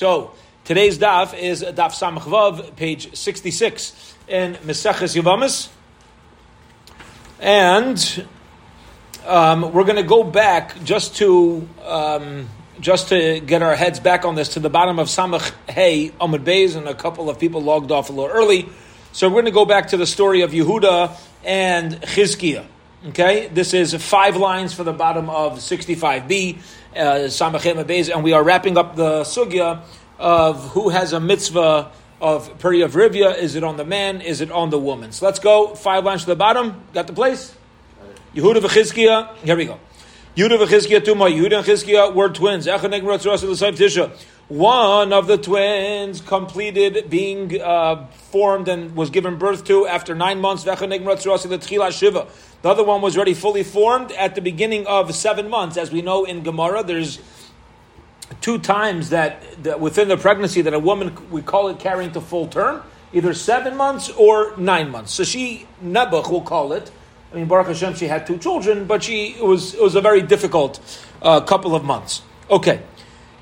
So, today's daf is daf Samachvav, page 66 in Meseches Yevamis. And we're going to go back just to get our heads back on this to the bottom of Samach Hey Amud Beis, and a couple of people logged off a little early. So we're going to go back to the story of Yehuda and Chizkiya. Okay, this is 5 lines for the bottom of 65b, Samachem Abez, and we are wrapping up the sugya of who has a mitzvah of Peri of Rivia. Is it on the man? Is it on the woman? So let's go, 5 lines to the bottom. Got the place? Yehuda v'Chizkiya, here we go. Yehuda v'Chizkiya Tuma, Yehuda and Chizkiya were twins. One of the twins completed being formed and was given birth to after 9 months. The other one was already fully formed at the beginning of 7 months. As we know in Gemara, there's 2 times that within the pregnancy that a woman, we call it carrying to full term, either 7 months or 9 months. So she, Nebuch, we'll call it. I mean, Baruch Hashem, she had 2 children, but it was a very difficult couple of months. Okay.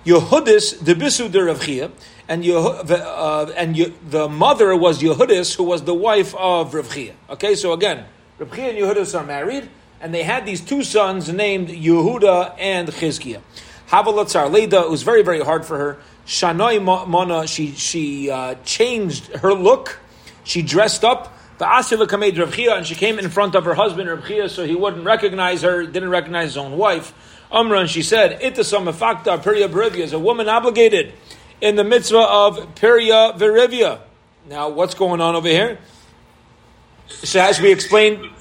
Yehudis debisu de Rav Chia, and the mother was Yehudis, who was the wife of Rav Chia. Okay, so again, Rav Chia and Yehudis are married, and they had these 2 sons named Yehuda and Chizkiya. Havalatzar Leda, it was very, very hard for her. Shanoi Mana, she changed her look, she dressed up. And she came in front of her husband, Rav Chia, so he wouldn't recognize her, didn't recognize his own wife. Amran, she said, Itasam Fakta Peria Berivia, is a woman obligated in the mitzvah of Peria Berivia. Now, what's going on over here? So as we explained, she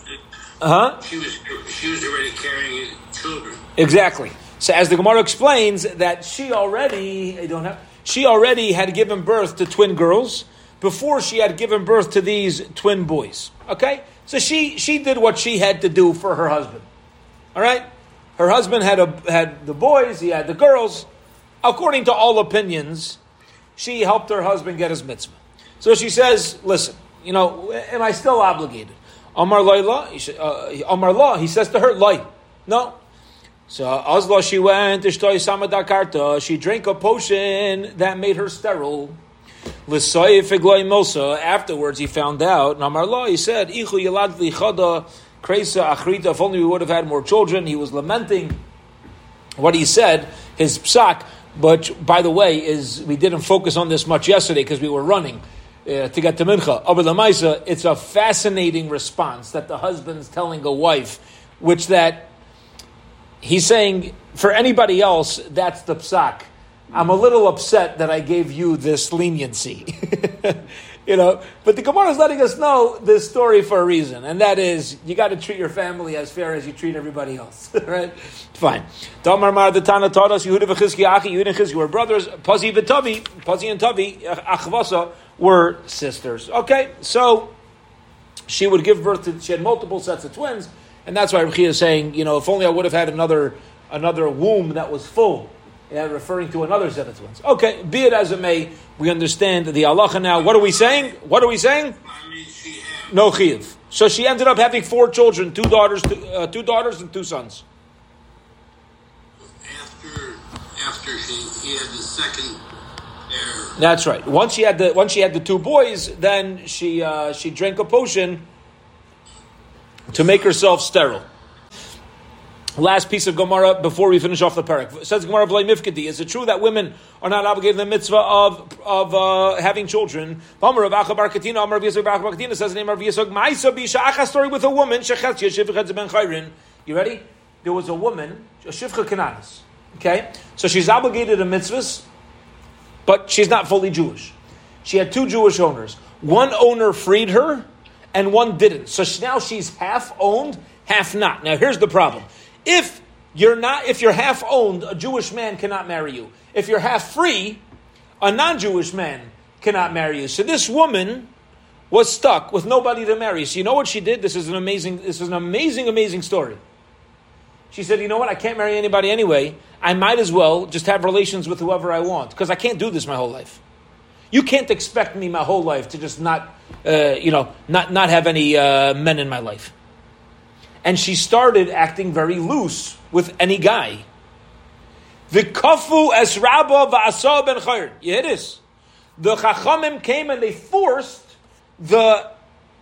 was already carrying children. Exactly. So as the Gemara explains that she already had given birth to twin girls before she had given birth to these twin boys. Okay? So she did what she had to do for her husband. All right? Her husband had the boys, he had the girls. According to all opinions, she helped her husband get his mitzvah. So she says, listen, am I still obligated? Amar la, he says to her, Lai. No. So Azla, she went, Ishtoi Samadakarta, she drank a potion that made her sterile. Afterwards, he found out. Amar la, he said, Ichu Yelad Li Chada, Kresa Achrita, if only we would have had more children. He was lamenting what he said, his psak, which, by the way, is we didn't focus on this much yesterday because we were running to get to Mincha. Over the Maisa, it's a fascinating response that the husband's telling a wife, which that he's saying, for anybody else, that's the psak. I'm a little upset that I gave you this leniency. But the Gemara is letting us know this story for a reason, and that is you got to treat your family as fair as you treat everybody else, right? Fine. Tamar Mar the Tana taught us Yehuda v'Chizkiya Achi, Yehuda and Chizkiya were brothers. Pazi and Tavi, Achvasa were sisters. Okay, so she would give birth to, she had multiple sets of twins, and that's why Rav Chia is saying, if only I would have had another womb that was full. Yeah, referring to another set of twins. Okay, be it as it may, we understand the halacha now. What are we saying? No chiyuv. So she ended up having 4 children, 2 daughters and 2 sons. After he had the second heir. That's right. Once she had the 2 boys, then she drank a potion to make herself sterile. Last piece of Gemara before we finish off the parak. Says Gemara, V'lei Mifkadi, is it true that women are not obligated in the mitzvah of having children? Says the name of Yisog, story with a woman. You ready? There was a woman, a Shivcha Kananis. Okay? So she's obligated in mitzvahs, but she's not fully Jewish. She had 2 Jewish owners. One owner freed her, and one didn't. So now she's half owned, half not. Now here's the problem. If you're half owned, a Jewish man cannot marry you. If you're half free, a non-Jewish man cannot marry you. So this woman was stuck with nobody to marry. So you know what she did? This is an amazing story. She said, you know what? I can't marry anybody anyway. I might as well just have relations with whoever I want because I can't do this my whole life. You can't expect me my whole life to just not have any men in my life. And she started acting very loose with any guy. V'kafu es rabba v'asah ben chayr. Yehudis. The Chachamim came and they forced the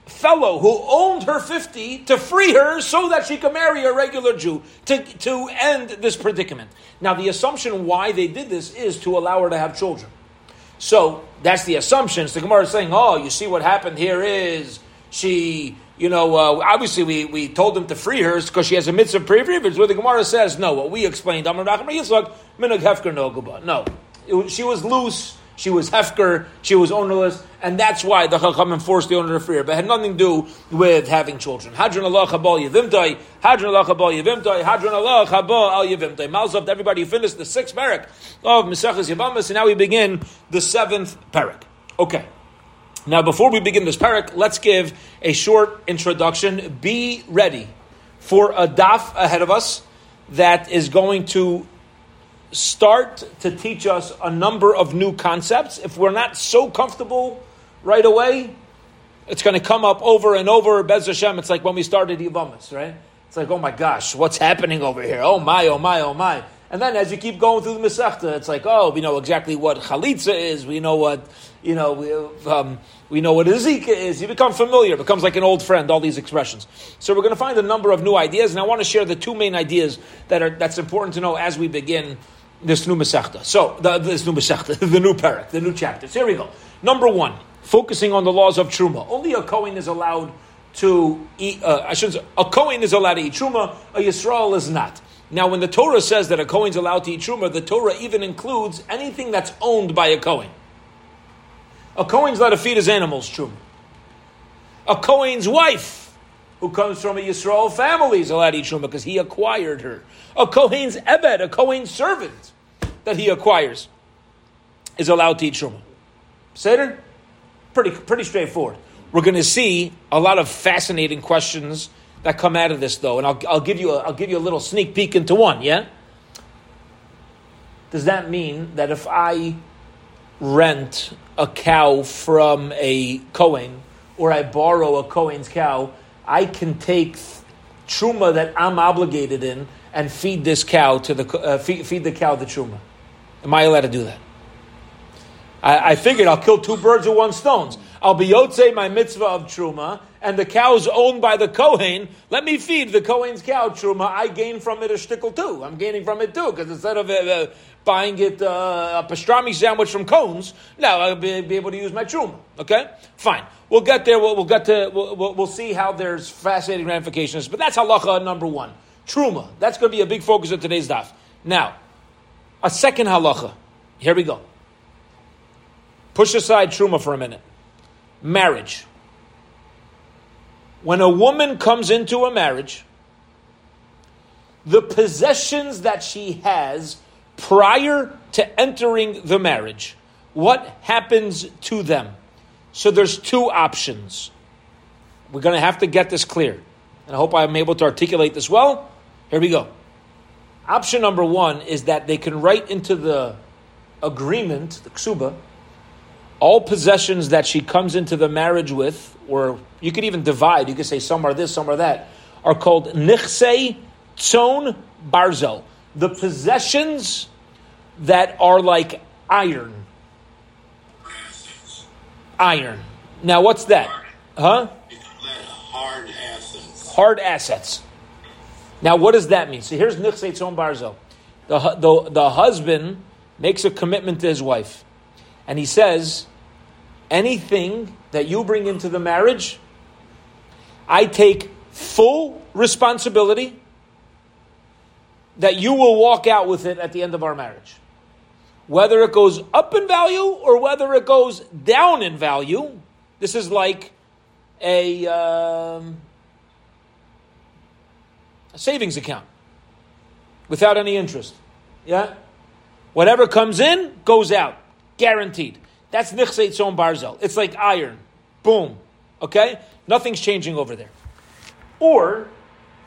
fellow who owned her 50 to free her so that she could marry a regular Jew to end this predicament. Now the assumption why they did this is to allow her to have children. So that's the assumption. So the Gemara is saying, oh, you see what happened here is she, obviously we told them to free her because she has a mitzvah privilege. Where the Gemara says, no, what we explained, no, she was loose. She was hefker, she was ownerless, and that's why the Chachamim forced the owner to free her, but had nothing to do with having children. Hadron Allah Chabal Yevimtai, Hadron Allah Chabal Yevimtai, Hadron Allah Chabal Al Yevimtai. Malzov to everybody who finished the sixth parak of Mesechus Yevamis, and now we begin the seventh parak. Okay. Now before we begin this parak, let's give a short introduction. Be ready for a daf ahead of us that is going to start to teach us a number of new concepts. If we're not so comfortable right away, it's going to come up over and over. Bez Hashem, it's like when we started Yevamis, right? It's like, oh my gosh, what's happening over here? Oh my, oh my, oh my. And then as you keep going through the Masechta, it's like, oh, we know exactly what Chalitza is. We know what, we know what Ezekah is. You become familiar. It becomes like an old friend, all these expressions. So we're going to find a number of new ideas. And I want to share the two main ideas that's important to know as we begin this new Masechta. So, this new Masechta, the new parak, the new chapter. So here we go. Number one, focusing on the laws of Truma. Only a Kohen is allowed to eat, a Kohen is allowed to eat Truma, a Yisrael is not. Now, when the Torah says that a Kohen's allowed to eat Truma, the Torah even includes anything that's owned by a Kohen. A Kohen's allowed to feed his animals Truma. A Kohen's wife, who comes from a Yisrael family, is allowed to eat Truma because he acquired her. A Kohen's Ebed, a Kohen's servant that he acquires, is allowed to eat Truma. Seder? Pretty straightforward. We're going to see a lot of fascinating questions that come out of this, though, and I'll give you a little sneak peek into one. Yeah. Does that mean that if I rent a cow from a Kohen, or I borrow a Kohen's cow, I can take Truma that I'm obligated in and feed this cow to the feed the cow the Truma? Am I allowed to do that? I figured I'll kill two birds with one stone. I'll be Yotze my mitzvah of Truma, and the cow's owned by the Kohen. Let me feed the Kohen's cow Truma. I gain from it a shtickle too. I'm gaining from it too, because instead of buying it a pastrami sandwich from Kohn's, now I'll be able to use my Truma. Okay? Fine. We'll get there. We'll see how there's fascinating ramifications. But that's halacha number one. Truma. That's going to be a big focus of today's daf. Now, a second halacha. Here we go. Push aside Truma for a minute. Marriage. When a woman comes into a marriage, the possessions that she has prior to entering the marriage, what happens to them? So there's two options. We're going to have to get this clear. And I hope I'm able to articulate this well. Here we go. Option number one is that they can write into the agreement, the Ksuba, all possessions that she comes into the marriage with, or you could even divide, you could say some are this, some are that, are called Nichsei Tzon Barzel. The possessions that are like iron. Iron. Now what's that? Huh? Hard assets. Hard assets. Now what does that mean? So here's Nichsei Tzon Barzel. The husband makes a commitment to his wife. And he says, anything that you bring into the marriage, I take full responsibility that you will walk out with it at the end of our marriage. Whether it goes up in value or whether it goes down in value, this is like a savings account without any interest. Yeah? Whatever comes in, goes out. Guaranteed. That's Nichsei Tzon Barzel. It's like iron. Boom. Okay? Nothing's changing over there. Or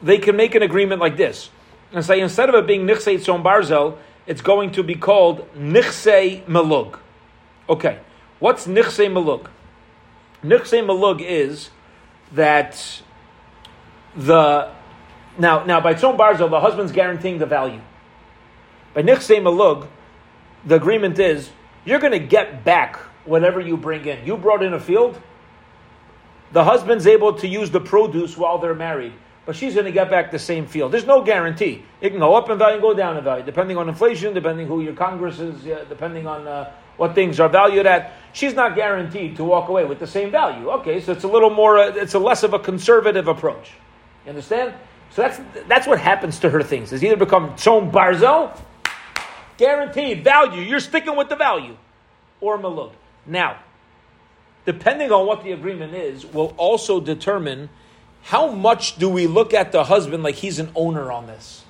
they can make an agreement like this and say instead of it being Nichsei Tzon Barzel, it's going to be called Nichsei Melug. Okay. What's Nichsei Melug? Nichsei Melug is that now by Tzon Barzel, the husband's guaranteeing the value. By Nichsei Melug, the agreement is you're going to get back whatever you bring in. You brought in a field, the husband's able to use the produce while they're married, but she's going to get back the same field. There's no guarantee. It can go up in value and go down in value, depending on inflation, depending who your Congress is, depending on what things are valued at. She's not guaranteed to walk away with the same value. Okay, so it's a little more, it's a less of a conservative approach. You understand? So that's what happens to her things. It's either become Tzon Barzel, guaranteed value, you're sticking with the value, or Melug. Now, depending on what the agreement is, will also determine how much do we look at the husband like he's an owner on this.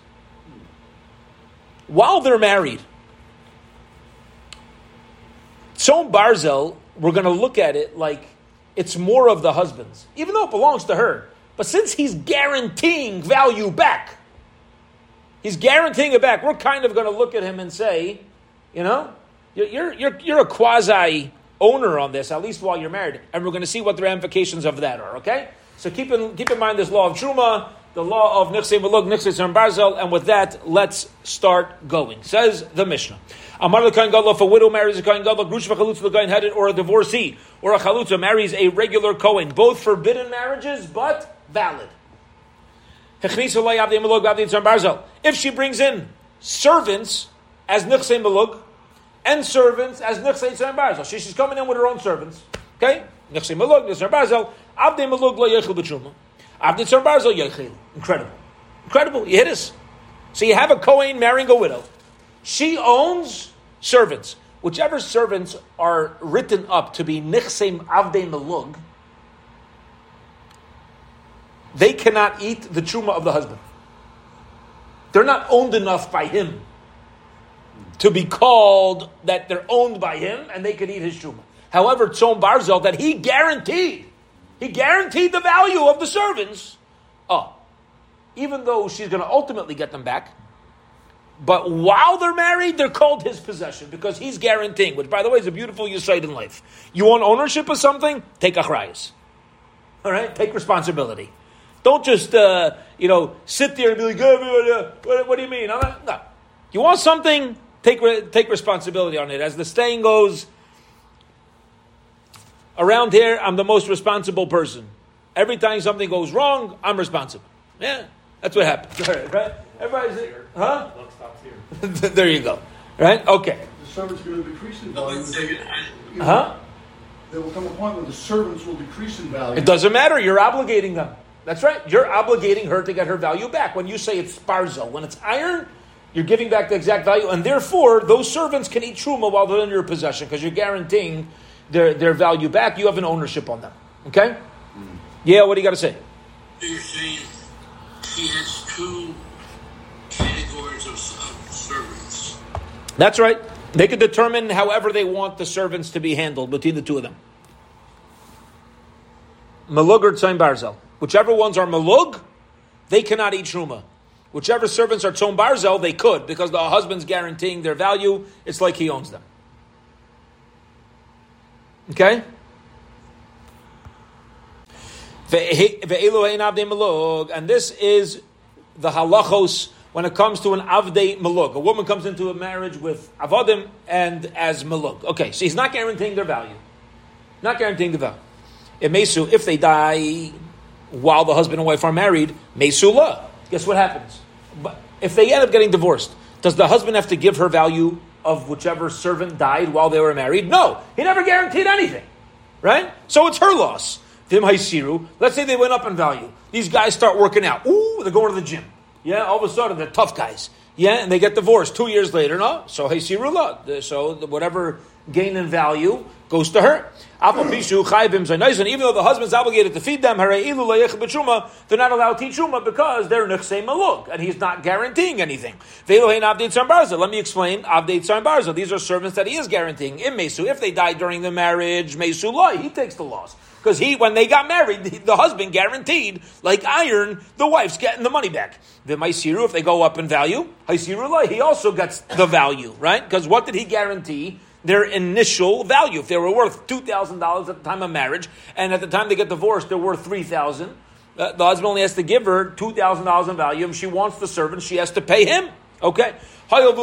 While they're married, Tzon Barzel, we're going to look at it like it's more of the husband's, even though it belongs to her. But since he's guaranteeing value back, he's guaranteeing it back, we're kind of going to look at him and say, you know, you're a quasi-owner on this, at least while you're married. And we're going to see what the ramifications of that are, okay? So keep in mind this law of Truma, the law of Nichsei Melug, Nichsei Tzon Barzel, and with that, let's start going. Says the Mishnah. Amar l'Kohen Gadol, if a widow marries a Kohen Gadol, Grush v'chalutz l'Kohen Gadol, or a divorcee, or a chalutza marries a regular Kohen. Both forbidden marriages, but valid. If she brings in servants as Nichsei Melug and servants as Nichsei Tzon Barzel, she's coming in with her own servants. Okay, Nichsei Melug, Nichsei Barzel, Avdei Melug lo yechil b'Truma, Avdei Tzon Barzel yechil. Incredible. You hit us. So you have a Kohen marrying a widow. She owns servants. Whichever servants are written up to be Nichsei Avdei Melug, they cannot eat the truma of the husband. They're not owned enough by him to be called that they're owned by him and they could eat his truma. However, Tzon Barzel, that he guaranteed the value of the servants. Oh, even though she's going to ultimately get them back, but while they're married, they're called his possession because he's guaranteeing, which by the way is a beautiful insight in life. You want ownership of something? Take achrayus. All right? Take responsibility. Don't just, sit there and be like, what do you mean? No. You want something, take responsibility on it. As the saying goes, around here, I'm the most responsible person. Every time something goes wrong, I'm responsible. Yeah, that's what happens. All right? Everybody's here. Huh? Luck stops here. There you go. Right? Okay. The servant's going to decrease in volume. Huh? There will come a point when the servants will decrease in value. It doesn't matter. You're obligating them. That's right. You're obligating her to get her value back. When you say it's barzel, when it's iron, you're giving back the exact value. And therefore, those servants can eat truma while they're in your possession because you're guaranteeing their value back. You have an ownership on them. Okay? Mm-hmm. Yeah, what do you got to say? You're saying he has two categories of servants. That's right. They could determine however they want the servants to be handled between the two of them. Melug or Tzon Barzel. Whichever ones are Melug, they cannot eat Truma. Whichever servants are Tzon Barzel, they could, because the husband's guaranteeing their value. It's like he owns them. Okay? And this is the halachos when it comes to an Avdei Melug. A woman comes into a marriage with Avadim and as Melug. Okay, so he's not guaranteeing their value. Not guaranteeing the value. If they die while the husband and wife are married, mesula. Guess what happens? But if they end up getting divorced, does the husband have to give her value of whichever servant died while they were married? No. He never guaranteed anything. Right? So it's her loss. Let's say they went up in value. These guys start working out. Ooh, they're going to the gym. Yeah, all of a sudden they're tough guys. Yeah, and they get divorced 2 years later. No. So so whatever gain in value goes to her. Even though the husband's obligated to feed them, they're not allowed to eat truma because they're Nichsei Melug, and he's not guaranteeing anything. Let me explain. Avdei Tzon Barzel. These are servants that he is guaranteeing. If they die during the marriage, he takes the loss. Because when they got married, the husband guaranteed, like iron, the wife's getting the money back. If they go up in value, he also gets the value, right? Because what did he guarantee? Their initial value. If they were worth $2,000 at the time of marriage, and at the time they get divorced, they're worth $3,000, the husband only has to give her $2,000 in value. If she wants the servant, she has to pay him. Okay? You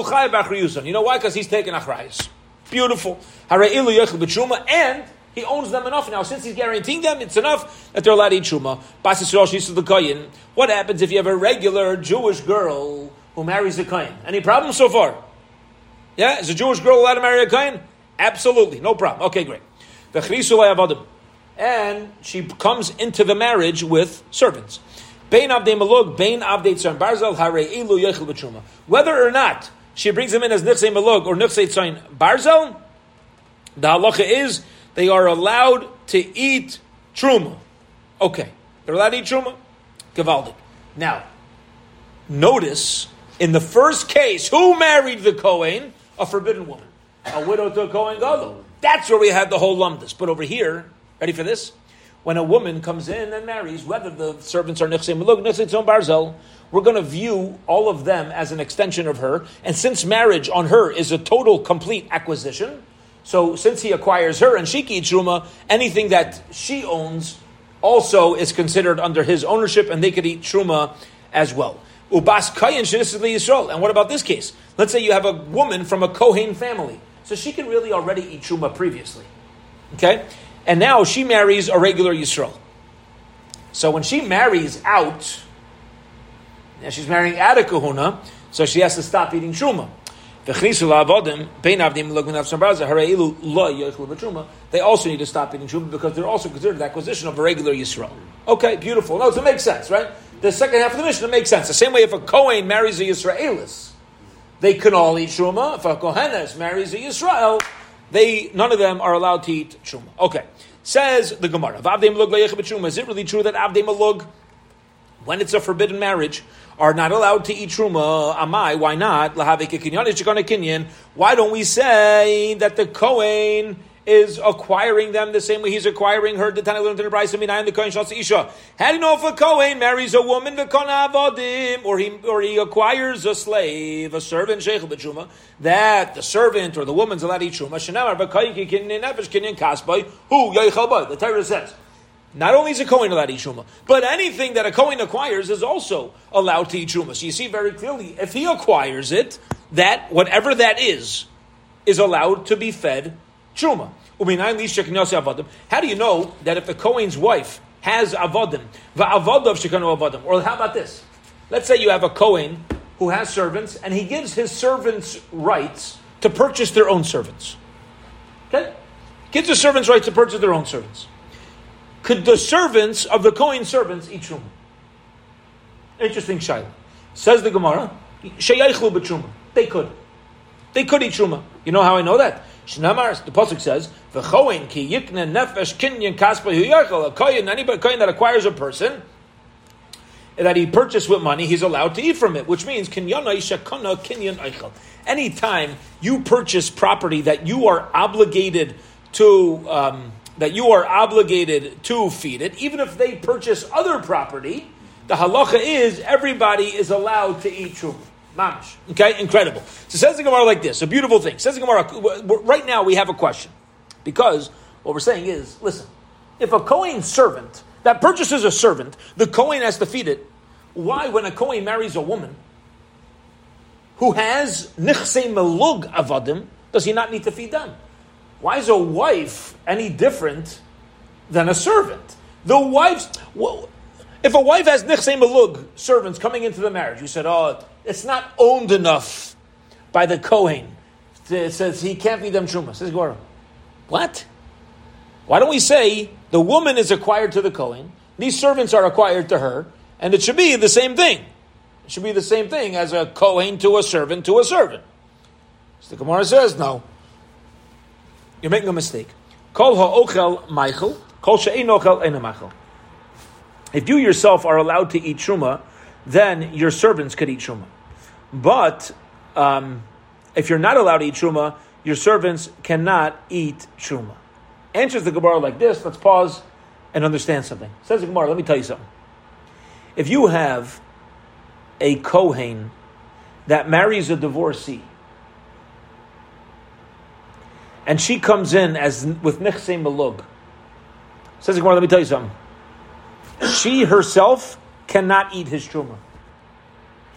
know why? Because he's taking achrayus. Beautiful. And he owns them enough now. Since he's guaranteeing them, it's enough that they're allowed to eat truma. What happens if you have a regular Jewish girl who marries a kohen? Any problems so far? Yeah? Is a Jewish girl allowed to marry a kohen? Absolutely. No problem. Okay, great. And she comes into the marriage with servants. Whether or not she brings them in as Nichsei Melug or Nichsei Tzon Barzel, the halacha is they are allowed to eat truma. Okay, they're allowed to eat truma. Gevaldik. Now, notice in the first case, who married the Kohen? A forbidden woman, a widow to a Kohen Gadol. That's where we had the whole Lumdus. But over here, ready for this? When a woman comes in and marries, whether the servants are Nichsei Melug, Nichsei Tzon Barzel, we're going to view all of them as an extension of her. And since marriage on her is a total, complete acquisition, so since he acquires her and she eats truma, anything that she owns also is considered under his ownership, and they could eat truma as well. Ubas kayin shenised Yisrael. And what about this case? Let's say you have a woman from a Kohen family, so she can really already eat truma previously. Okay? And now she marries a regular Yisrael. So when she marries out, now she's marrying out of kahuna, so she has to stop eating truma. They also need to stop eating truma because they're also considered the acquisition of a regular Yisrael. Okay, beautiful. No, so it makes sense, right? The second half of the Mishnah makes sense. The same way if a Kohen marries a Yisraelis, they can all eat truma. If a Kohenes marries a Yisrael, none of them are allowed to eat truma. Okay, says the Gemara. Is it really true that Avdei Melug, when it's a forbidden marriage, are not allowed to eat truma? Amai, why not? Why don't we say that the Kohen is acquiring them the same way he's acquiring her? How do you know if a Kohen marries a woman, or he acquires a slave, a servant, that the servant or the woman's allowed to eat truma? The Torah says, not only is a Kohen allowed to eat truma, but anything that a Kohen acquires is also allowed to eat truma. So you see very clearly, if he acquires it, that whatever that is allowed to be fed truma. How do you know that if the Kohen's wife has avadim, va'avadav shekanu avadim? Or how about this? Let's say you have a Kohen who has servants, and he gives his servants rights to purchase their own servants. Okay? Gives his servants rights to purchase their own servants. Could the servants of the Kohen servants eat truma? Interesting shayla. Says the Gemara, sheyachlu b'truma. They could eat truma. You know how I know that? Shnamar, the pasuk says, "V'choin ki yikne nefesh kinyan kaspai huyachal." A kohen, anybody kohen that acquires a person that he purchased with money, he's allowed to eat from it, which means kinyan shakana kinyan eichel. Anytime you purchase property that you are obligated to. That you are obligated to feed it, even if they purchase other property, the halacha is everybody is allowed to eat truma. Mamash. Okay, incredible. So says the Gemara like this, a beautiful thing. Says the Gemara, right now we have a question. Because what we're saying is, listen, if a Kohen servant that purchases a servant, the Kohen has to feed it, why when a Kohen marries a woman who has Nichsei Melug avadim, does he not need to feed them? Why is a wife any different than a servant? If a wife has Nichsei Melug servants coming into the marriage, you said, it's not owned enough by the Kohen. It says he can't feed them truma. Says Gemara, what? Why don't we say the woman is acquired to the Kohen, these servants are acquired to her, and it should be the same thing. It should be the same thing as a Kohen to a servant to a servant. So the Gemara says, no. You're making a mistake. If you yourself are allowed to eat truma, then your servants could eat truma. But if you're not allowed to eat truma, your servants cannot eat truma. Answers the Gemara like this. Let's pause and understand something. Says the Gemara, let me tell you something. If you have a Kohen that marries a divorcee, and she comes in with Nichsei Melug. Says the Gemara, let me tell you something. She herself cannot eat his truma.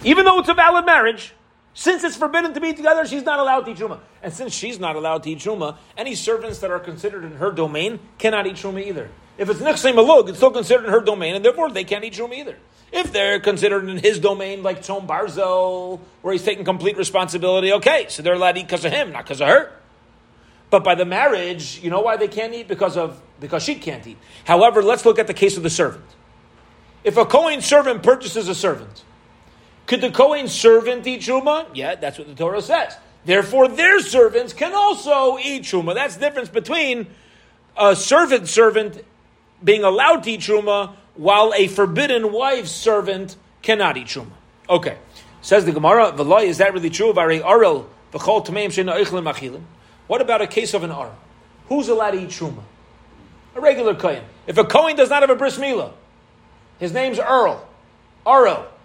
Even though it's a valid marriage, Since it's forbidden to be together, she's not allowed to eat truma. And since she's not allowed to eat truma, any servants that are considered in her domain cannot eat truma either. If it's Nichsei Melug, it's still considered in her domain, and therefore they can't eat truma either. If they're considered in his domain, like Tzon Barzel, where he's taking complete responsibility, okay, so they're allowed to eat because of him, not because of her. But by the marriage, you know why they can't eat? Because she can't eat. However, let's look at the case of the servant. If a Kohen servant purchases a servant, could the Kohen servant eat truma? Yeah, that's what the Torah says. Therefore, their servants can also eat truma. That's the difference between a servant being allowed to eat truma while a forbidden wife's servant cannot eat truma. Okay. Says the Gemara, V'loi, is that really true? Aral, v'chol tameim she'eino oichlin machilin. What about a case of an Aral? Who's allowed to eat truma? A regular Kohen. If a Kohen does not have a Bris Mila, his name's Aral,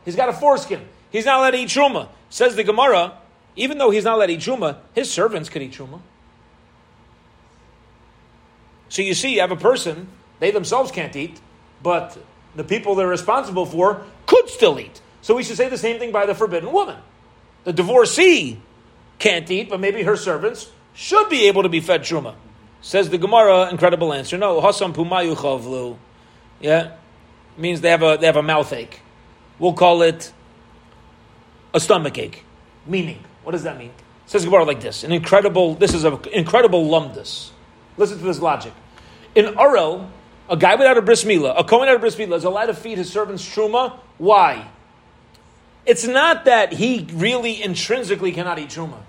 he's got a foreskin, he's not allowed to eat truma. Says the Gemara, even though he's not allowed to eat truma, his servants could eat truma. So you see, you have a person, they themselves can't eat, but the people they're responsible for could still eat. So we should say the same thing by the forbidden woman. The divorcee can't eat, but maybe her servants should be able to be fed truma. Says the Gemara, incredible answer. No, Hasam Pumayu Chavlu. Yeah, means they have a mouth ache. We'll call it a stomach ache. Meaning, what does that mean? Says Gemara like this. This is an incredible Lumdus. Listen to this logic. In Aral, a guy without a Bris Mila, a Kohen without a Bris Mila, is allowed to feed his servants truma. Why? It's not that he really intrinsically cannot eat truma.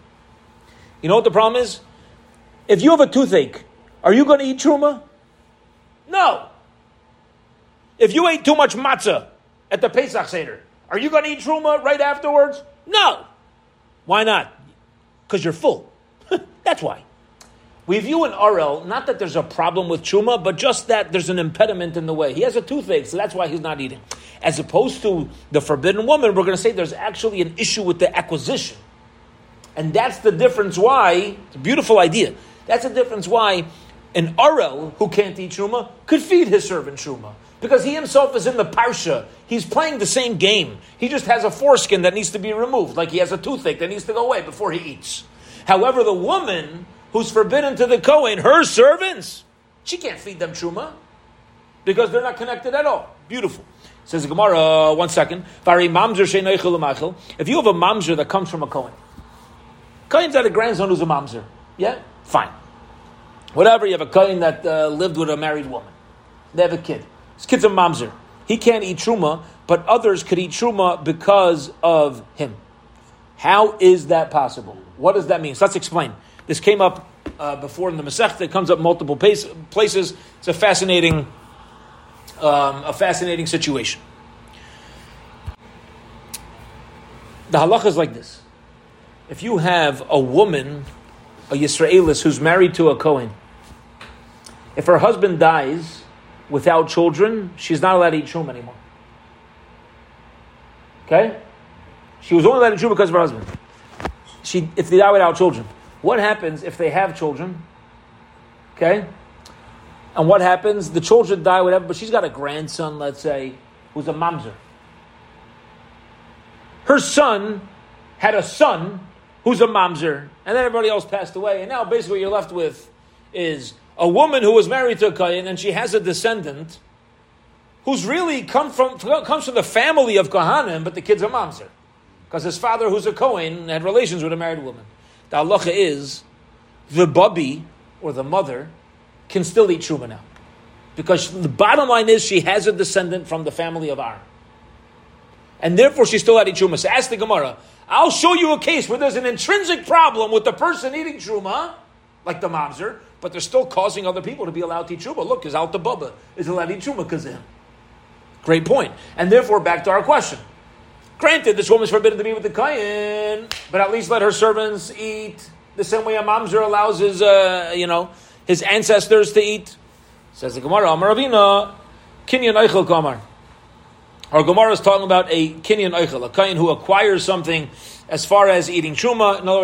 You know what the problem is? If you have a toothache, are you going to eat truma? No. If you ate too much matzah at the Pesach Seder, are you going to eat truma right afterwards? No. Why not? Because you're full. That's why. We view an Aral, not that there's a problem with truma, but just that there's an impediment in the way. He has a toothache, so that's why he's not eating. As opposed to the forbidden woman, we're going to say there's actually an issue with the acquisition. And that's the difference why, it's a beautiful idea, that's the difference why an Aral who can't eat truma could feed his servant truma. Because he himself is in the parsha. He's playing the same game. He just has a foreskin that needs to be removed, like he has a toothache that needs to go away before he eats. However, the woman who's forbidden to the Kohen, her servants, she can't feed them truma because they're not connected at all. Beautiful. Says the Gemara, one second. If you have a Mamzer that comes from a Kohen, Kohen's had a grandson who's a Mamzer. Yeah? Fine. Whatever, you have a Kohen that lived with a married woman. They have a kid. This kid's a Mamzer. He can't eat truma, but others could eat truma because of him. How is that possible? What does that mean? So let's explain. This came up before in the Masechta. It comes up multiple places. It's a fascinating situation. The halacha is like this. If you have a woman, a Yisraelis, who's married to a Kohen, if her husband dies without children, she's not allowed to eat truma anymore. Okay? She was only allowed to eat truma because of her husband. If they die without children. What happens if they have children? Okay? And what happens? The children die, whatever, but she's got a grandson, let's say, who's a Mamzer. Her son had a son who's a Mamzer, and then everybody else passed away, and now basically what you're left with is a woman who was married to a Kohen and she has a descendant who's really comes from the family of Kohanim, but the kid's a Mamzer. Because his father, who's a Kohen, had relations with a married woman. The halacha is the bubby, or the mother, can still eat truma now. Because the bottom line is she has a descendant from the family of Aram. And therefore she's still allowed to eat truma. So ask the Gemara, I'll show you a case where there's an intrinsic problem with the person eating truma, like the Mamzer, but they're still causing other people to be allowed to eat truma. Look, his Alta Bubba is allowed to eat truma because of him. Great point. And therefore, back to our question. Granted, this woman's forbidden to be with the Kohen, but at least let her servants eat the same way a Mamzer allows his ancestors to eat. Says the Gemara, Amar Avina, Kinyan Eichel Kamar. Our Gemara is talking about a Kinyan Eichel, a Kohen who acquires something as far as eating truma. In other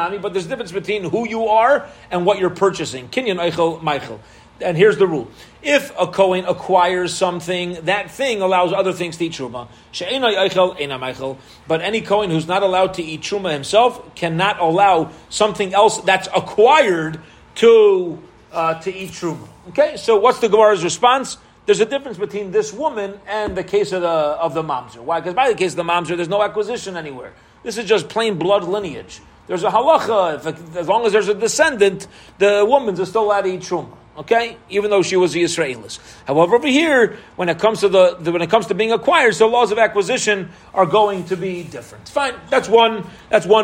words, but there's a difference between who you are and what you're purchasing. Kinyan Eichel Meichel. and here's the rule. If a Kohen acquires something, that thing allows other things to eat Truma. She'enai Eichel, enam Eichel. But any Kohen who's not allowed to eat Truma himself cannot allow something else that's acquired to eat Truma. Okay, so what's the Gemara's response? There's a difference between this woman and the case of the Mamzer. Why? Because by the case of the Mamzer, there's no acquisition anywhere. This is just plain blood lineage. There's a halacha. As long as there's a descendant, the woman's is still allowed to eat Truma. Okay, even though she was a Yisraelis. However, over here, when it comes to when it comes to being acquired, the laws of acquisition are going to be different. Fine, that's one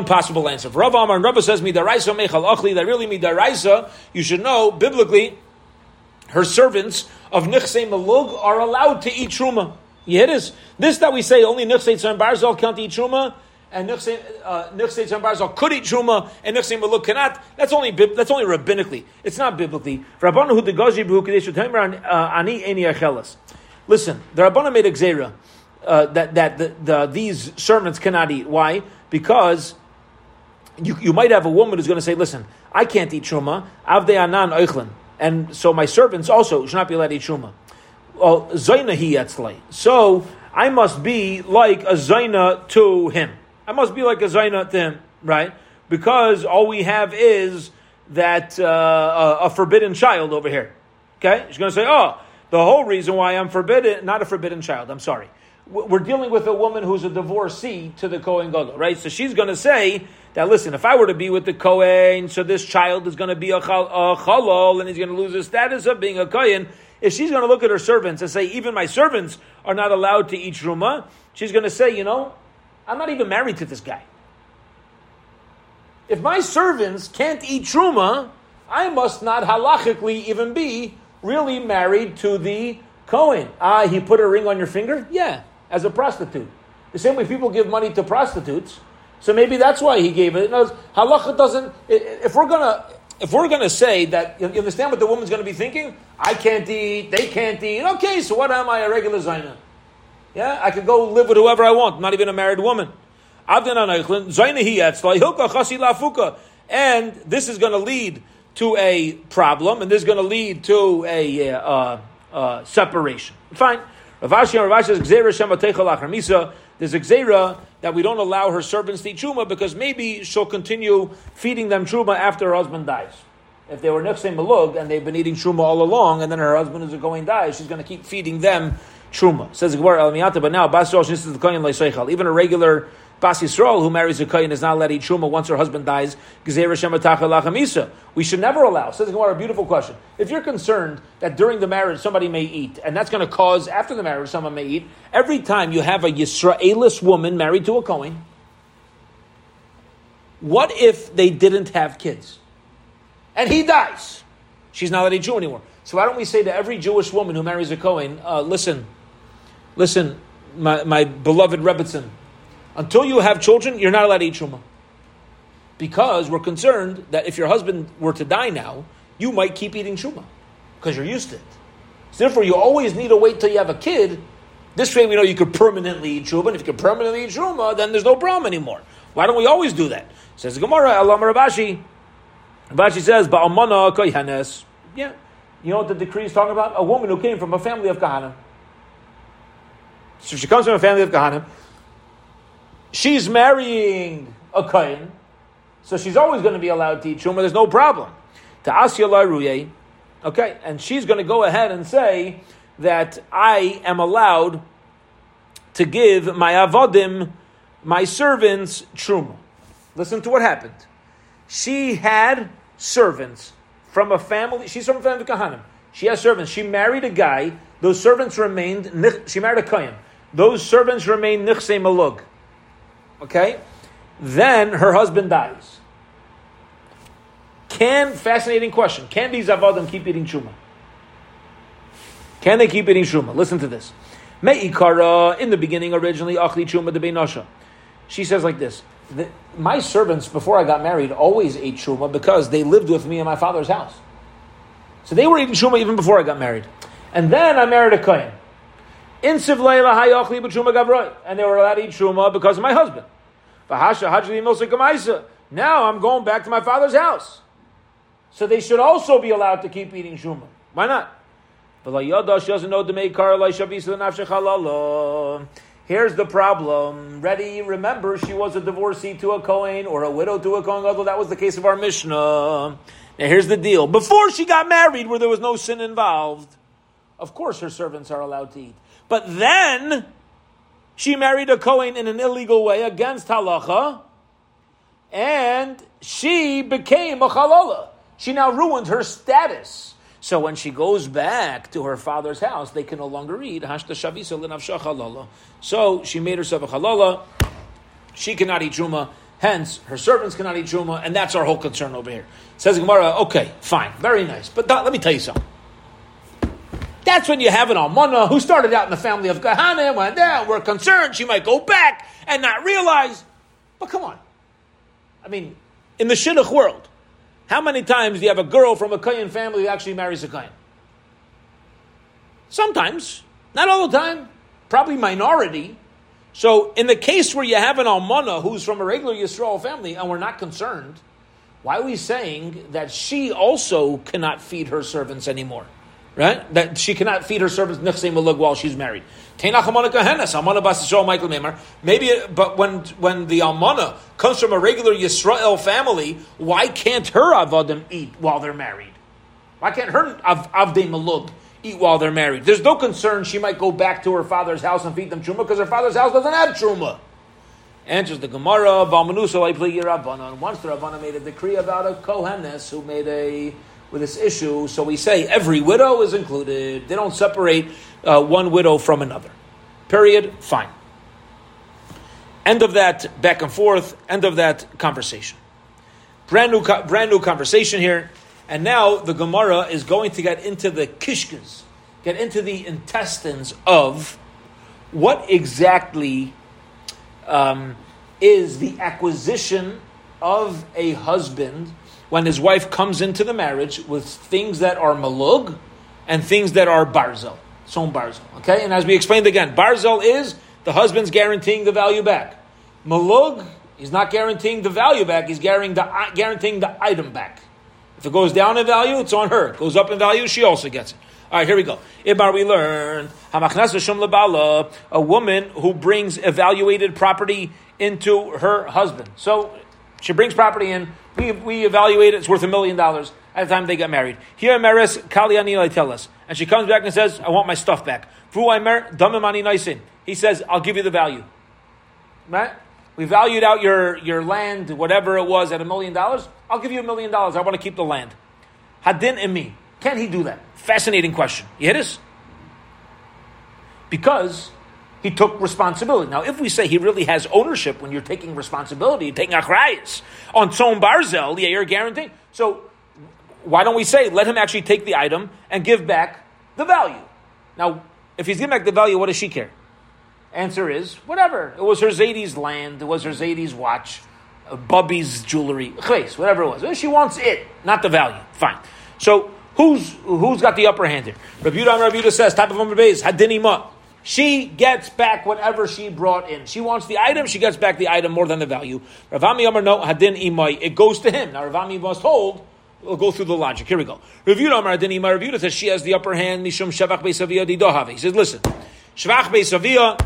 possible answer. For Rav Ami, and Rava says midaraisa mechal achli. That really midaraisa. You should know biblically, her servants of Nichsei Melug are allowed to eat truma. Yehudis. This that we say only Nichsei Tzon Barzel can't eat truma. And Nichsei Tzon Barzel could eat truma, and Nichsei Melug cannot. That's only rabbinically. It's not biblically. Listen, the Rabbana made a Gzeira that these servants cannot eat. Why? Because you might have a woman who's going to say, "Listen, I can't eat truma. Avdei Melug, and so my servants also should not be allowed to eat truma." Well, Zaynah he etzlei. So I must be like a Zaynah to him. I must be like a Zaynah to him, right? Because all we have is that a forbidden child over here. Okay? She's going to say, the whole reason why I'm forbidden, not a forbidden child, I'm sorry. We're dealing with a woman who's a divorcee to the Kohen Gadol, right? So she's going to say that, listen, if I were to be with the Kohen, so this child is going to be a Halal, and he's going to lose his status of being a Kohen. If she's going to look at her servants and say, even my servants are not allowed to eat Truma, she's going to say, I'm not even married to this guy. If my servants can't eat Truma, I must not halachically even be really married to the Kohen. He put a ring on your finger? Yeah, as a prostitute. The same way people give money to prostitutes. So maybe that's why he gave it. No, halacha doesn't... If we're going to say that, you understand what the woman's going to be thinking? I can't eat, they can't eat. Okay, so what am I, a regular Zaynah? Yeah, I could go live with whoever I want. I'm not even a married woman. And this is going to lead to a problem, and this is going to lead to a separation. Fine. Rav Ashi and Rav Ashi says, Gzeira Shema Techel Achar Misa. There's a Gzeira that we don't allow her servants to eat Truma because maybe she'll continue feeding them Truma after her husband dies. If they were Nichsei Melug and they've been eating Truma all along and then her husband is going to die, she's going to keep feeding them Truma. Says the Gemara, but now, Bas Yisrael Shnistas L'Koyin L'Yisrael. Even a regular Bas Yisrael who marries a Koyin is not allowed to eat Truma once her husband dies. Gzeira Shema Techel Achar Misa. We should never allow. Says the Gemara, a beautiful question. If you're concerned that during the marriage somebody may eat, and that's going to cause after the marriage someone may eat, every time you have a Yisraelis woman married to a Kohen, what if they didn't have kids? And he dies. She's not a Jew anymore. So why don't we say to every Jewish woman who marries a Kohen, listen, my beloved Rebbetzin, until you have children, you're not allowed to eat Truma. Because we're concerned that if your husband were to die now, you might keep eating Truma because you're used to it. So therefore, you always need to wait till you have a kid. This way we know you could permanently eat Truma, and if you could permanently eat Truma, then there's no problem anymore. Why don't we always do that? Says the Gemara, Elam Rav Ashi. Rav Ashi says, Ba'almana kohanes. Yeah. You know what the decree is talking about? A woman who came from a family of Kahanim. So if she comes from a family of Kahanim, she's marrying a Kohen, so she's always going to be allowed to eat Truma. There's no problem. Okay, and she's going to go ahead and say that I am allowed to give my avodim, my servants, Truma. Listen to what happened. She had servants from a family. She's from a family of Kahanim. She has servants. She married a guy. Those servants remained. She married a Kohen. Those servants remained Nichsei Melug. Okay? Then her husband dies. Fascinating question. Can these avadim keep eating Truma? Can they keep eating Truma? Listen to this. Me'ikara, in the beginning originally, Achli Truma de Beinasha. She says like this, my servants before I got married always ate Truma because they lived with me in my father's house. So they were eating Truma even before I got married. And then I married a Kohen. In Sivleila Hayachli B'Truma Gavroi. And they were allowed to eat Truma because of my husband. Now I'm going back to my father's house. So they should also be allowed to keep eating Truma. Why not? Here's the problem. Ready? Remember, she was a divorcee to a Kohen or a widow to a Kohen Gadol. That was the case of our Mishnah. Now, here's the deal. Before she got married, where there was no sin involved, of course her servants are allowed to eat. But then she married a Kohen in an illegal way against halacha, and she became a Chalala. She now ruined her status. So when she goes back to her father's house, they can no longer eat. So she made herself a Chalala. She cannot eat Truma. Hence, her servants cannot eat Truma. And that's our whole concern over here. Says Gemara, okay, fine, very nice. But let me tell you something. That's when you have an almana who started out in the family of Kahana, went down, we're concerned she might go back and not realize. But come on. I mean, in the shidduch world, how many times do you have a girl from a Kohen family who actually marries a Kohen? Sometimes. Not all the time. Probably minority. So in the case where you have an almana who's from a regular Yisrael family and we're not concerned, why are we saying that she also cannot feed her servants anymore? Right? That she cannot feed her servants Nichsei Melug while she's married. But when the almana comes from a regular Yisrael family, why can't her avadim eat while they're married? Why can't her Avdei Melug eat while they're married? There's no concern she might go back to her father's house and feed them Truma because her father's house doesn't have Truma. Answers the Gemara, once the Rabbana made a decree about a Kohenes who made a with this issue, so we say every widow is included. They don't separate one widow from another. Period. Fine. End of that back and forth. End of that conversation. Brand new conversation here. And now the Gemara is going to get into the kishkas, get into the intestines of what exactly is the acquisition of a husband when his wife comes into the marriage with things that are malug and things that are barzel, tzon barzel. Okay, and as we explained again, barzel is the husband's guaranteeing the value back. Malug, he's not guaranteeing the value back, he's guaranteeing the item back. If it goes down in value, it's on her. If it goes up in value, she also gets it. All right, here we go. Ibar, we learned, a woman who brings evaluated property into her husband. So she brings property in, we evaluate it, it's worth $1 million at the time they get married. Here, Meres Kaliani tell us. And she comes back and says, I want my stuff back. He says, I'll give you the value. Right? We valued out your land, whatever it was, at $1 million. I'll give you $1 million. I want to keep the land. Hadin imi. Can he do that? Fascinating question. You hear this? Because he took responsibility. Now, if we say he really has ownership, when you're taking responsibility, you're taking achrayus on tzon barzel, yeah, you're guaranteeing. So, why don't we say, let him actually take the item and give back the value? Now, if he's giving back the value, what does she care? Answer is, whatever. It was her Zadie's land, it was her Zadie's watch, Bubby's jewelry, whatever it was. She wants it, not the value. Fine. So, who's got the upper hand here? Rav Yehuda says, top of Amar Beis, hadini ma. She gets back whatever she brought in. She wants the item, she gets back the item more than the value. Rav Ami Amar, no, hadin imai. It goes to him. Now, Rav Ami must hold. We'll go through the logic. Here we go. Rav Yehuda Amar, hadin imai. Rav Yehuda says she has the upper hand. Mishum shavach beisaviyah didohave. He says, listen, shavach beisaviyah,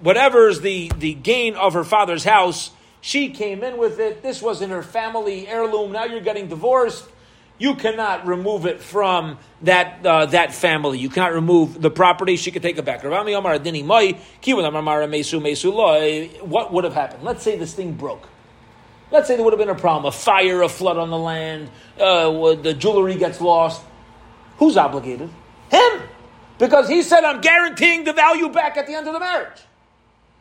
whatever's the gain of her father's house, she came in with it. This was in her family heirloom. Now you're getting divorced. You cannot remove it from that family. You cannot remove the property. She could take it back. What would have happened? Let's say this thing broke. Let's say there would have been a problem, a fire, a flood on the land, the jewelry gets lost. Who's obligated? Him. Because he said, I'm guaranteeing the value back at the end of the marriage.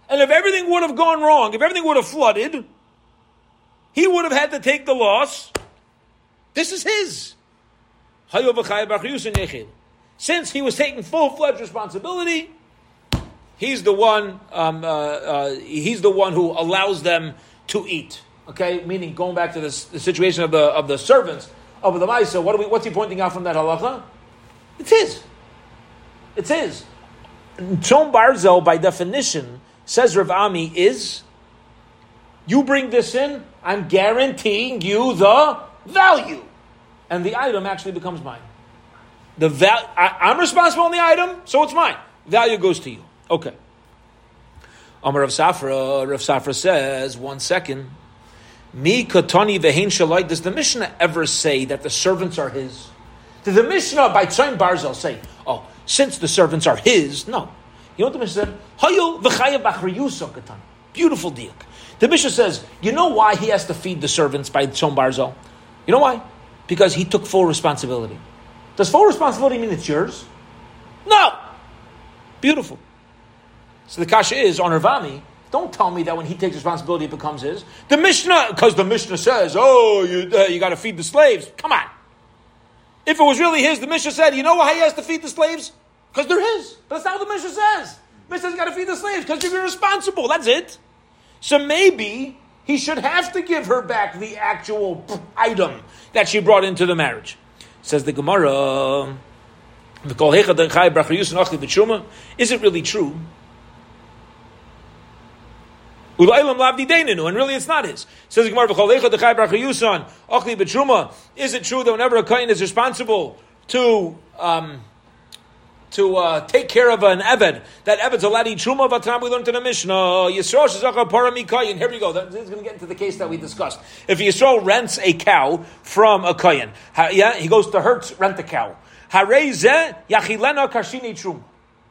And if everything would have gone wrong, if everything would have flooded, he would have had to take the loss. This is his. Since he was taking full-fledged responsibility, he's the one who allows them to eat. Okay, meaning going back to the situation of the servants of the Maisa. What's he pointing out from that halacha? It's his. It's his. Tzon Barzel, by definition, says Rav Ami, is you bring this in, I'm guaranteeing you the value, and the item actually becomes mine. The value, I'm responsible on the item, so it's mine. Value goes to you. Okay. Amar Rav Safra says, 1 second. Mi katani v'hein shalai. Does the Mishnah ever say that the servants are his? Did the Mishnah by Tzon Barzel say, oh, since the servants are his? No. You know what the Mishnah said? Hayu v'chayev b'achriyuso katani. Beautiful diuk. The Mishnah says, you know why he has to feed the servants by Tzon Barzel? You know why? Because he took full responsibility. Does full responsibility mean it's yours? No. Beautiful. So the kasha is, on Rav Ami, don't tell me that when he takes responsibility it becomes his. The Mishnah, because the Mishnah says, oh, you got to feed the slaves. Come on. If it was really his, the Mishnah said, you know why he has to feed the slaves? Because they're his. That's not what the Mishnah says. The Mishnah says you got to feed the slaves because you're irresponsible. That's it. So maybe he should have to give her back the actual item that she brought into the marriage. Says the Gemara, is it really true? And really it's not his. Says the Gemara, is it true that whenever a Kohen is responsible to take care of an Ebed, that Ebed's allowed to eat Truma, but time we learned in the Mishnah, Yisrael Shazaka Parami Kohen. Here we go. This is going to get into the case that we discussed. If Yisrael rents a cow from a Kohen, he goes to Hertz, rent a cow. Hareze Yachilena Karshini Truma.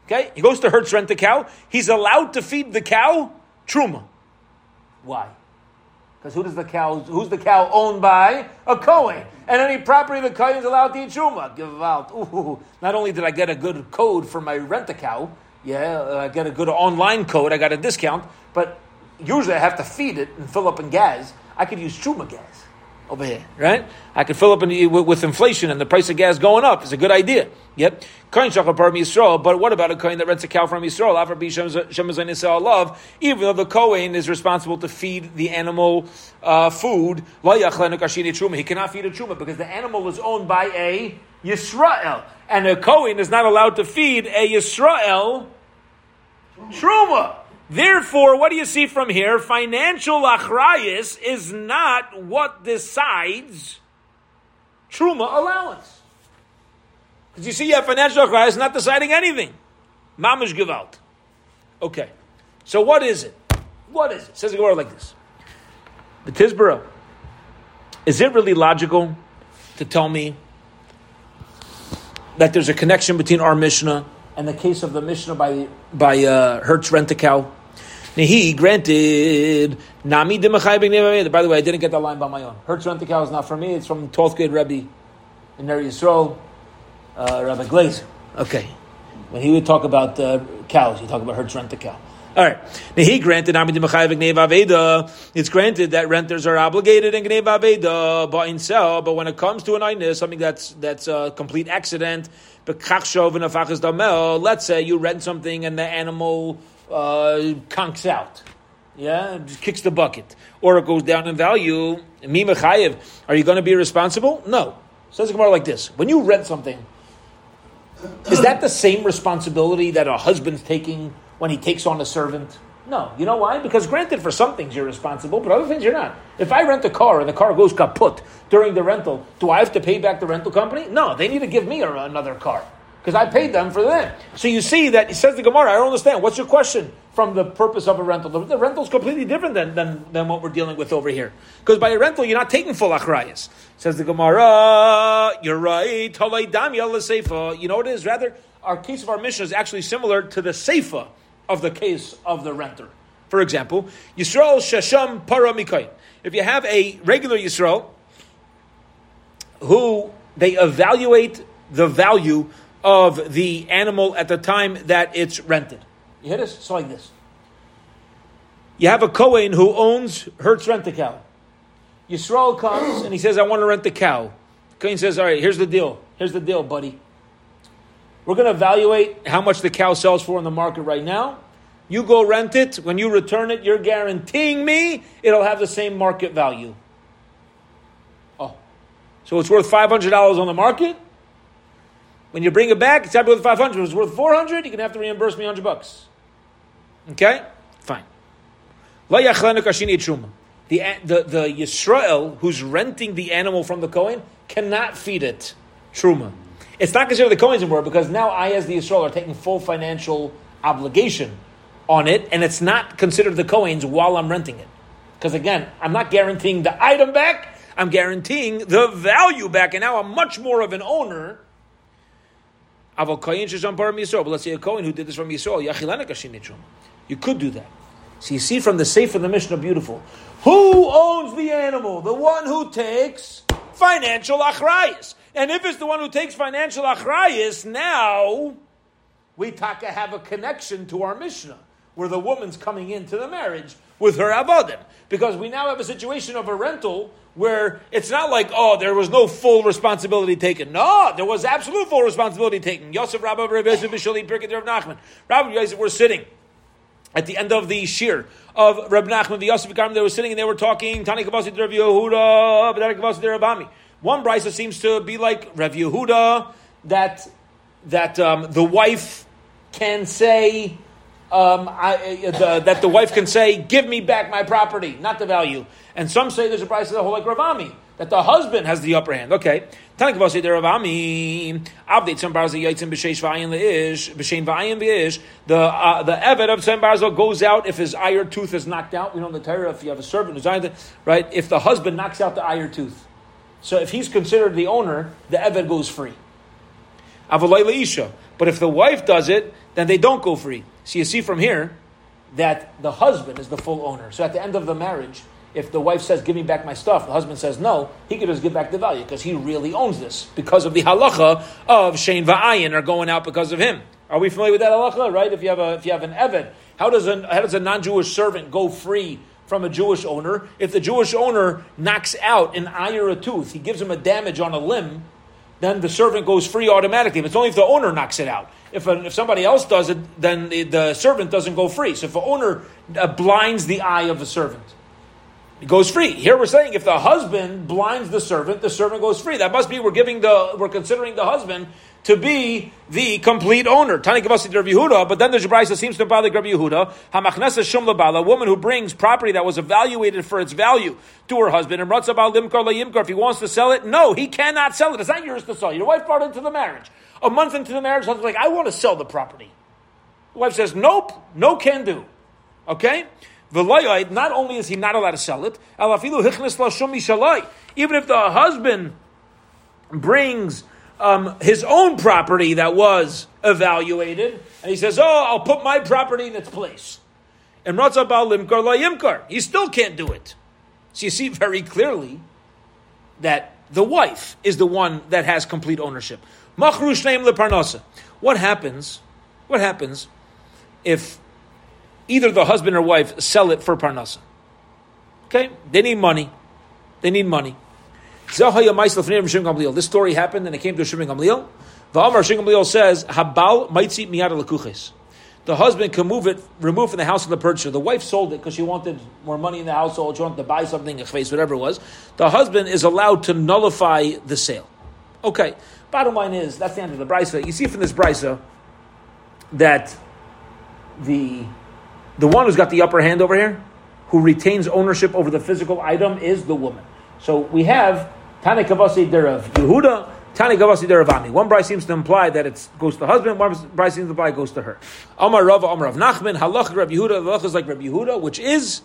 Okay? He goes to Hertz, rent a cow. He's allowed to feed the cow Truma. Why? Because who's the cow owned by? A Kohen. And any property the Kohen is allowed to eat Truma. Give out. Ooh, not only did I get a good code for my rent-a-cow, I get a good online code, I got a discount, but usually I have to feed it and fill up in gas. I could use Truma gas over here, right? I could fill up with inflation and the price of gas going up. It's a good idea. Yep. But what about a Kohen that rents a cow from Yisrael? Even though the Kohen is responsible to feed the animal food, he cannot feed a Truma because the animal is owned by a Yisrael. And a Kohen is not allowed to feed a Yisrael Truma. Therefore, what do you see from here? Financial achrayus is not what decides Truma allowance. Because you see, you have financial achrayus not deciding anything. Mamish Gewalt. Okay. So what is it? What is it? Says the Gemara like this. The Tisbara. Is it really logical to tell me that there's a connection between our Mishnah and the case of the Mishnah by Hertz Rent-a-Cow? He granted, Nami de Mechai. By the way, I didn't get that line by my own. Hertz Rent-a-Cow is not from me. It's from 12th grade Rebbe in Neri Yisrael, Rabbi Glazer. Okay. When he would talk about cows, he talked about Hertz Rent-a-Cow. All right. Now he granted, it's granted that renters are obligated in Gneva Aveda, but when it comes to an Inus, something that's a complete accident, let's say you rent something and the animal conks out. Yeah? Just kicks the bucket. Or it goes down in value. Mi mechayev. Are you going to be responsible? No. So it's more like this. When you rent something, is that the same responsibility that a husband's taking when he takes on a servant? No. You know why? Because granted, for some things you're responsible, but other things you're not. If I rent a car and the car goes kaput during the rental, do I have to pay back the rental company? No. They need to give me another car because I paid them for them. So you see that, it says the Gemara, I don't understand. What's your question from the purpose of a rental? The rental is completely different than what we're dealing with over here. Because by a rental, you're not taking full achrayus. Says the Gemara, you're right. You know what it is? Rather, our case of our Mishnah is actually similar to the seifa of the case of the renter. For example, Yisrael Shasham Paramikoy. If you have a regular Yisrael who they evaluate the value of the animal at the time that it's rented. You hear this? It's like this. You have a Kohen who owns Hertz Rent-a-Cow. Yisrael comes and he says, I want to rent the cow. Kohen says, all right, here's the deal. Here's the deal, buddy. We're going to evaluate how much the cow sells for in the market right now. You go rent it. When you return it, you're guaranteeing me it'll have the same market value. Oh. So it's worth $500 on the market. When you bring it back, it's happy with $500. If it's worth $400, you're going to have to reimburse me $100. Okay? Fine. The Yisrael who's renting the animal from the Kohen cannot feed it Truma. It's not considered the Kohen's anymore because now I, as the Yisrael, are taking full financial obligation on it, and it's not considered the Kohen's while I'm renting it. Because again, I'm not guaranteeing the item back, I'm guaranteeing the value back, and now I'm much more of an owner. But let's say a Kohen who did this from Yisrael, you could do that. So you see from the Sefer of the Mishnah, beautiful. Who owns the animal? The one who takes financial achrayus. And if it's the one who takes financial achrayus, now we taka have a connection to our Mishnah, where the woman's coming into the marriage with her avadim. Because we now have a situation of a rental where it's not like, oh, there was no full responsibility taken. No, there was absolute full responsibility taken. Yosef, Rabbi, Reb Yehuda, Bishuli, Birkei, Reb Nachman. Rabbi, you guys were sitting at the end of the shir of Reb Nachman, the Yosef, they were sitting and they were talking, Tani Kavasi, Reb Yehuda, B'dari Kavasi, Reb Ami. One Braisa seems to be like Rav Yehuda, that the wife can say, that the wife can say, give me back my property, not the value. And some say there's a Braisa that hold like Rav Ami, that the husband has the upper hand. Okay. Tani Kavasi Rav Ami, Avdei Tzon Barzel Yaitzim B'Sheish V'Ayin L'Ish, B'Shem V'Ayin B'ish. The Ebed of Tzon Barzel goes out if his ire tooth is knocked out. We know in the Torah, if you have a servant who's ironed, right? If the husband knocks out the ire tooth. So if he's considered the owner, the Eved goes free. Avalei leisha. But if the wife does it, then they don't go free. So you see from here that the husband is the full owner. So at the end of the marriage, if the wife says, give me back my stuff, the husband says no, he could just give back the value because he really owns this because of the halacha of shein va'ayin are going out because of him. Are we familiar with that halacha, right? If you have an Eved, how does a non-Jewish servant go free from a Jewish owner? If the Jewish owner knocks out an eye or a tooth, he gives him a damage on a limb, then the servant goes free automatically. But it's only if the owner knocks it out. If somebody else does it, then the servant doesn't go free. So if the owner blinds the eye of a servant, he goes free. Here we're saying if the husband blinds the servant goes free. That must be we're considering the husband to be the complete owner. Tani Kavasi Rav Yehuda, but then the Braisa seems to imply Rav Yehuda, Hamachnesa Shum Labala, a woman who brings property that was evaluated for its value to her husband, and Ratza Bal Limkar La Yimkar, if he wants to sell it, no, he cannot sell it. It's not yours to sell. Your wife brought it into the marriage. A month into the marriage, husband's like, I want to sell the property. The wife says, nope, no can do. Okay? Not only is he not allowed to sell it, even if the husband brings his own property that was evaluated, and he says, oh, I'll put my property in its place. And he still can't do it. So you see very clearly that the wife is the one that has complete ownership. What happens if either the husband or wife sell it for parnasa? Okay? They need money. This story happened and it came to Shimon Gamliel. Va'amar Shimon Gamliel says, Habal maitzit miyad alakuches. The husband can remove from the house of the purchaser. The wife sold it because she wanted more money in the household. She wanted to buy something, a face, whatever it was. The husband is allowed to nullify the sale. Okay. Bottom line is, that's the end of the Braisa. You see from this Braisa that the one who's got the upper hand over here, who retains ownership over the physical item, is the woman. So we have Tani Kavasi Derav Yehuda, Tani Kavasi Derav Ami. One Brai seems to imply that it goes to the husband, one Brai seems to imply it goes to her. Amar Rava, Amar Rav Nachman, Halach Reb Yehuda, Halach is like Reb Yehuda, which is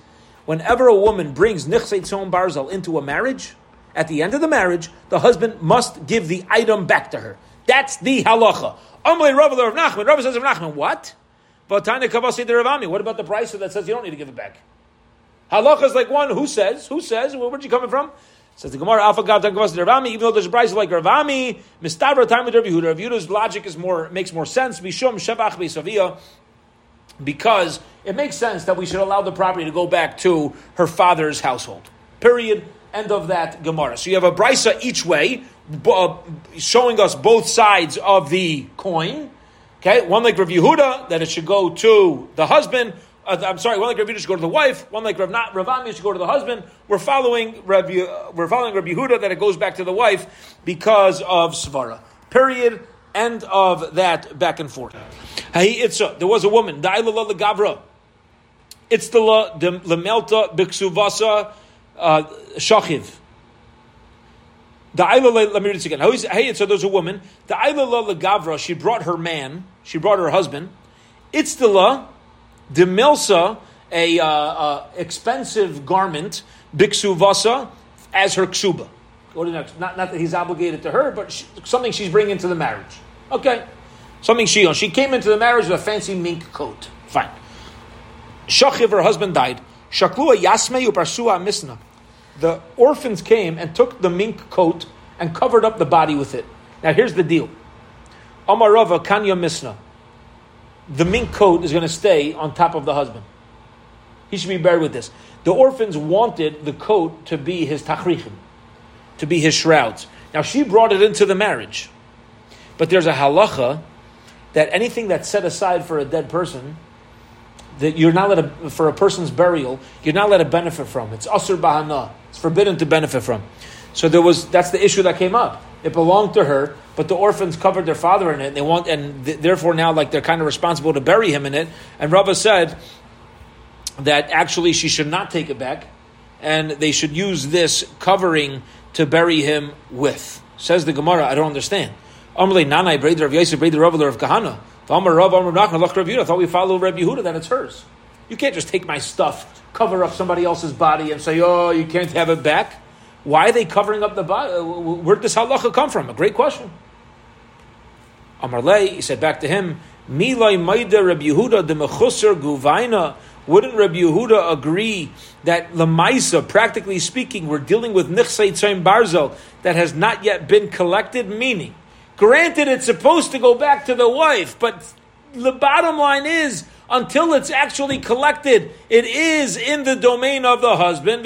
whenever a woman brings Nichsei Tzon Barzel into a marriage, at the end of the marriage, the husband must give the item back to her. That's the halacha. Amar Rava Rav Nachman, Rava says Rav Nachman, what? But Tani Kavasi Derav Ami, what about the Braisa that says you don't need to give it back? Halacha is like one who says, where'd you coming from? It says the Gemara, Alpha Gav Tan Kavasi Derav Ami, even though there's a Braisa like Rav Ami, Mistabra Time with Rav Yehuda. Rav Yehuda's logic makes more sense, Bishum Shevach B'Savia, because it makes sense that we should allow the property to go back to her father's household. Period. End of that Gemara. So you have a Braisa each way, showing us both sides of the coin. Okay, one like Rav Yehuda, that it should go to the husband. One like Rav Yehuda should go to the wife. One like Rav Ami should go to the husband. We're following Rav Yehuda that it goes back to the wife because of Svara. Period. End of that back and forth. There was a woman. Da'ilala legavra. It's the lemelta biksuvasa shachiv. Let me read this again. Hey, so there's a woman. She brought her man. She brought her husband. Itzdala demelsa, a expensive garment, biksuvasa, as her ksuba. Not that he's obligated to her, but something she's bringing to the marriage. Okay, something she owns. She came into the marriage with a fancy mink coat. Fine. Shachiv, her husband, died. Shaklua yasmei uparsua misna. The orphans came and took the mink coat and covered up the body with it. Now here's the deal. Amar Rava Kanya Misna. The mink coat is going to stay on top of the husband. He should be buried with this. The orphans wanted the coat to be his tachrichim, to be his shrouds. Now she brought it into the marriage. But there's a halacha that anything that's set aside for a dead person, that you're not allowed to, for a person's burial, you're not allowed to benefit from. It's asur bahana. It's forbidden to benefit from. So that's the issue that came up. It belonged to her, but the orphans covered their father in it, and therefore now they're kind of responsible to bury him in it. And Rava said that actually she should not take it back, and they should use this covering to bury him with. Says the Gemara, I don't understand. Amrle nanai braid Rav Yosef braid the Rava of Kahana. I thought we follow Reb Yehuda, that it's hers. You can't just take my stuff, cover up somebody else's body and say, oh, you can't have it back. Why are they covering up the body? Where did this halacha come from? A great question. Amarle, he said back to him, Milay Maida Reb Yehuda de Mechusser Guvaina. Wouldn't Reb Yehuda agree that Lamaisa, practically speaking, we're dealing with Nichsei Tzon Barzel that has not yet been collected, meaning, granted, it's supposed to go back to the wife, but the bottom line is, until it's actually collected, it is in the domain of the husband.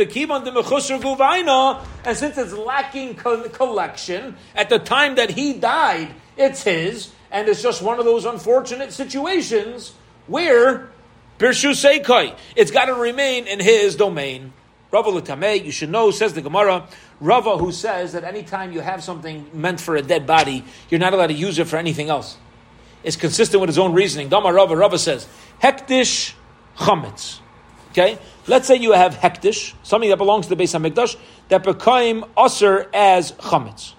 And since it's lacking collection, at the time that he died, it's his. And it's just one of those unfortunate situations where it's got to remain in his domain. Rava L'Tameh, you should know, says the Gemara, Rava, who says that any time you have something meant for a dead body, you're not allowed to use it for anything else. It's consistent with his own reasoning. Dama Rava says, Hekdesh Chametz. Okay? Let's say you have Hekdesh, something that belongs to the Beis HaMikdash, that became Aser as Chametz.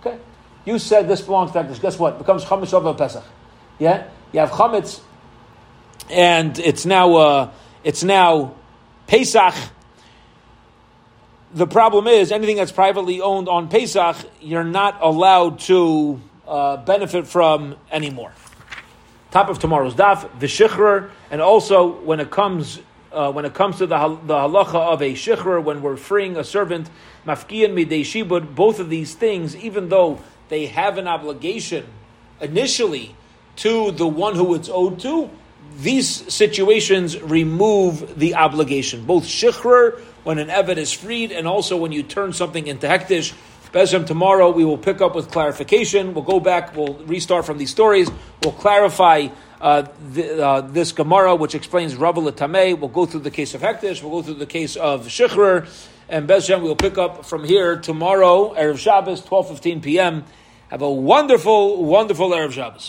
Okay? You said this belongs to Hekdesh. Guess what? It becomes Chametz of a Pesach. Yeah? You have Chametz, and it's now Pesach. The problem is, anything that's privately owned on Pesach, you're not allowed to benefit from anymore. Top of tomorrow's daf, the Shichrur, and also when it comes to the halacha of a Shichrur, when we're freeing a servant, mafkiyan midei shibud, both of these things, even though they have an obligation initially to the one who it's owed to, these situations remove the obligation. Both Shichrur, when an Ebed is freed, and also when you turn something into Hekdesh. Bezim, tomorrow we will pick up with clarification. We'll go back, we'll restart from these stories. We'll clarify this Gemara, which explains Rav L'Tameh. We'll go through the case of Hekdesh. We'll go through the case of Shichrur. And Bezim, we'll pick up from here tomorrow, Erev Shabbos, 12:15 p.m. Have a wonderful, wonderful Erev Shabbos.